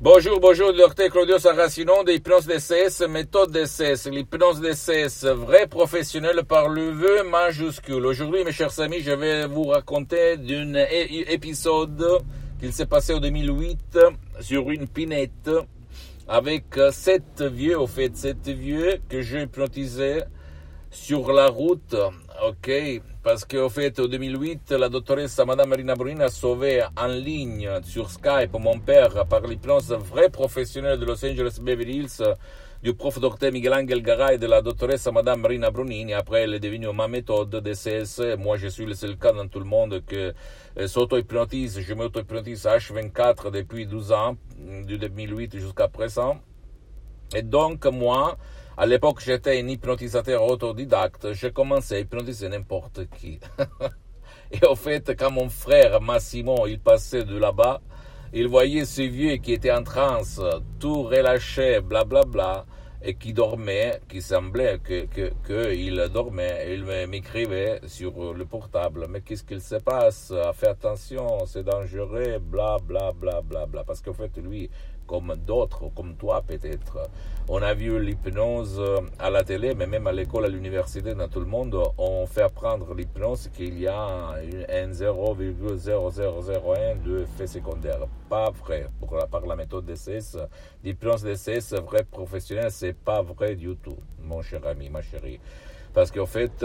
Bonjour, bonjour, Dr Claudio Saracino de Hypnose DCS, méthode DCS, l'hypnose DCS, vrai professionnel par le vœu majuscule. Aujourd'hui, mes chers amis, je vais vous raconter d'un épisode qu'il s'est passé en 2008 sur une pinette. Avec sept vieux que j'ai hypnotisé sur la route, ok? Parce qu'au fait, en 2008, la doctoresse Madame Sarina Brunini a sauvé en ligne sur Skype mon père par l'hypnose vrai professionnel de Los Angeles, Beverly Hills, du prof docteur Miguel Angel Garay et de la doctoresse Madame Sarina Brunini. Après, elle est devenue ma méthode DCS. Moi, je suis le seul cas dans tout le monde que s'auto-hypnotise. Je m'auto-hypnotise H24 depuis 12 ans. Du 2008 jusqu'à présent. Et donc, moi, à l'époque, j'étais un hypnotisateur autodidacte. J'ai commencé à hypnotiser n'importe qui. Et au fait, quand mon frère Massimo, il passait de là-bas, il voyait ce vieux qui était en transe, tout relâché, blablabla, et qui dormait, qui semblait qu'il dormait. Il m'écrivait sur le portable, mais qu'est-ce qu'il se passe? Fais attention, c'est dangereux, bla bla bla bla bla. Parce qu'en fait, lui, comme d'autres, comme toi peut-être, on a vu l'hypnose à la télé, mais même à l'école, à l'université, dans tout le monde, on fait apprendre l'hypnose qu'il y a un 0,0001 de fait secondaire. Pas vrai. Par la méthode DCS, l'hypnose DCS, vrai professionnel, c'est pas vrai du tout, mon cher ami, ma chérie. Parce qu'en fait,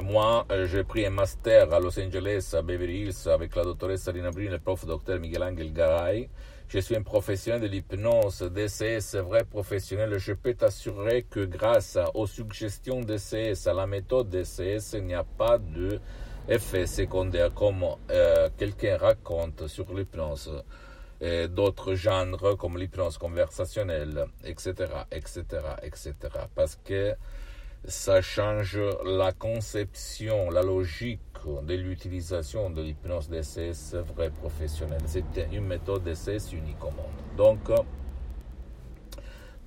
moi, j'ai pris un master à Los Angeles, à Beverly Hills, avec la doctoresse Sarina Brunini, le prof docteur Miguel Angel Garay. Je suis un professionnel de l'hypnose DCS, vrai professionnel. Je peux t'assurer que grâce aux suggestions DCS, à la méthode DCS, il n'y a pas d'effet secondaire comme quelqu'un raconte sur l'hypnose. Et d'autres genres comme l'hypnose conversationnelle, etc., etc., etc. Parce que ça change la conception, la logique de l'utilisation de l'hypnose DCS vrai professionnel. C'est une méthode DCS unique au monde. Donc,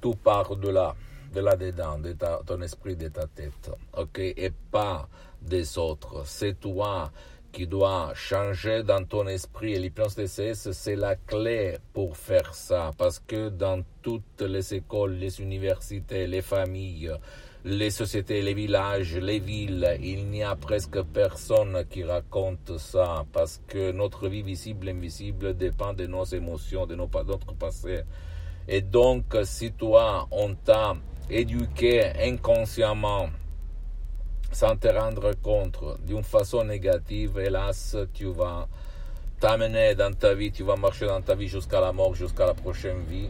tout part de là-dedans, de ton esprit, de ta tête, ok, et pas des autres. C'est toi qui dois changer dans ton esprit. Et l'hypnose DCS, c'est la clé pour faire ça. Parce que dans toutes les écoles, les universités, les familles, les sociétés, les villages, les villes, il n'y a presque personne qui raconte ça parce que notre vie visible et invisible dépend de nos émotions, de notre passé. Et donc, si toi, on t'a éduqué inconsciemment, sans te rendre compte, d'une façon négative, hélas, tu vas t'amener dans ta vie, tu vas marcher dans ta vie jusqu'à la mort, jusqu'à la prochaine vie.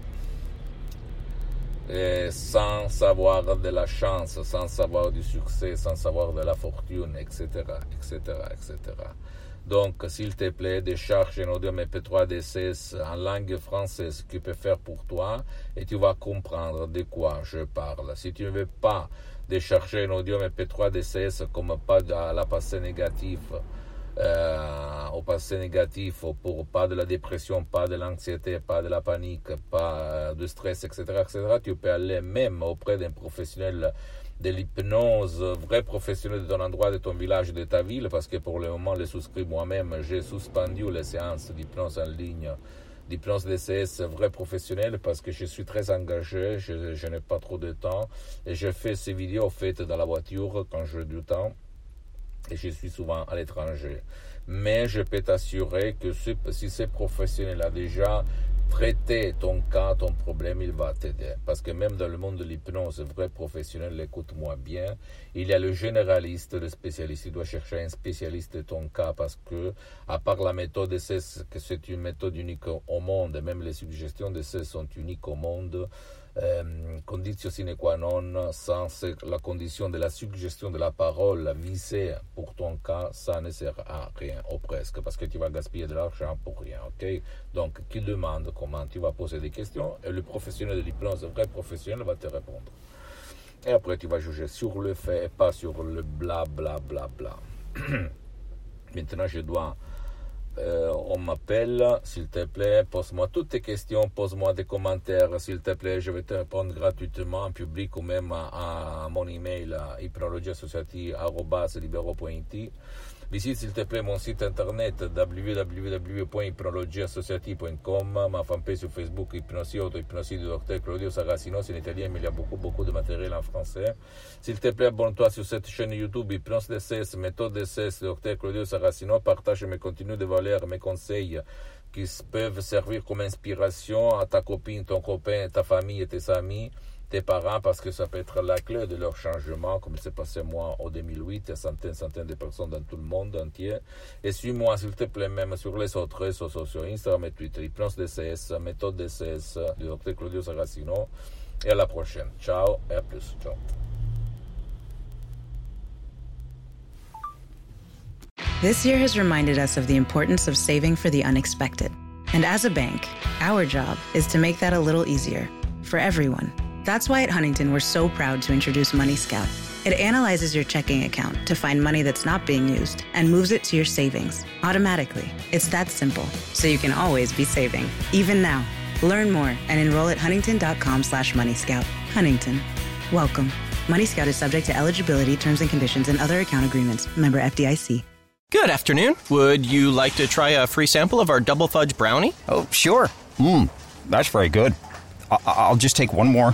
Et sans avoir de la chance, sans avoir du succès, sans avoir de la fortune, etc., etc., etc. Donc, s'il te plaît, décharge un audio MP3 DCS en langue française qui peut faire pour toi et tu vas comprendre de quoi je parle. Si tu ne veux pas décharger un audio MP3 DCS comme pas de la passé négative, au passé négatif, pour pas de la dépression, pas de l'anxiété, pas de la panique, pas de stress, etc., etc., tu peux aller même auprès d'un professionnel de l'hypnose, vrai professionnel de ton endroit, de ton village, de ta ville, parce que pour le moment, les souscrits moi-même, j'ai suspendu les séances d'hypnose en ligne, d'hypnose DCS, vrai professionnel, parce que je suis très engagé, je n'ai pas trop de temps, et je fais ces vidéos faites dans la voiture quand j'ai du temps. Et je suis souvent à l'étranger. Mais je peux t'assurer que si ce professionnel a déjà traité ton cas, ton problème, il va t'aider. Parce que même dans le monde de l'hypnose, vrai professionnel, écoute-moi bien, il y a le généraliste, le spécialiste. Tu dois chercher un spécialiste de ton cas parce que, à part la méthode DCS, que c'est une méthode unique au monde, même les suggestions DCS sont uniques au monde, condition sine qua non, sans la condition de la suggestion de la parole visée pour ton cas, ça ne sert à rien, ou presque, parce que tu vas gaspiller de l'argent pour rien, ok? Donc, qui demande comment tu vas poser des questions, et le professionnel de l'hypnose, le vrai professionnel, va te répondre. Et après, tu vas juger sur le fait et pas sur le bla bla bla bla. Maintenant, je dois... on m'appelle, s'il te plaît, pose-moi toutes tes questions, pose-moi des commentaires, s'il te plaît, je vais te répondre gratuitement en public ou même à mon email à ipnologiaassociati@libero.it. Visite s'il te plaît mon site internet www.ipnologiaassociati.com, ma fanpage sur Facebook Hypnosie, auto-hypnosie de Dr Claudio Saracino, c'est en italien mais il y a beaucoup de matériel en français. S'il te plaît, abonne-toi sur cette chaîne YouTube Hypnose DCS, méthode DCS Dr Claudio Saracino, partage mes contenus de valeur, mes conseils qui peuvent servir comme inspiration à ta copine, ton copain, ta famille et tes amis, tes parents, parce que ça peut être la clé de leur changement, comme c'est passé moi en 2008, à centaines de personnes dans tout le monde entier. Et suis-moi s'il te plaît, même sur les autres réseaux sociaux, Instagram et Twitter, Hypnose DCS, méthode DCS du Dr Claudio Saracino. Et à la prochaine, ciao et à plus, ciao. This year has reminded us of the importance of saving for the unexpected. And as a bank, our job is to make that a little easier for everyone. That's why at Huntington, we're so proud to introduce Money Scout. It analyzes your checking account to find money that's not being used and moves it to your savings automatically. It's that simple, so you can always be saving, even now. Learn more and enroll at huntington.com/moneyscout. Huntington, welcome. Money Scout is subject to eligibility, terms and conditions, and other account agreements. Member FDIC. Good afternoon. Would you like to try a free sample of our double fudge brownie? Oh, sure. That's very good. I'll just take one more.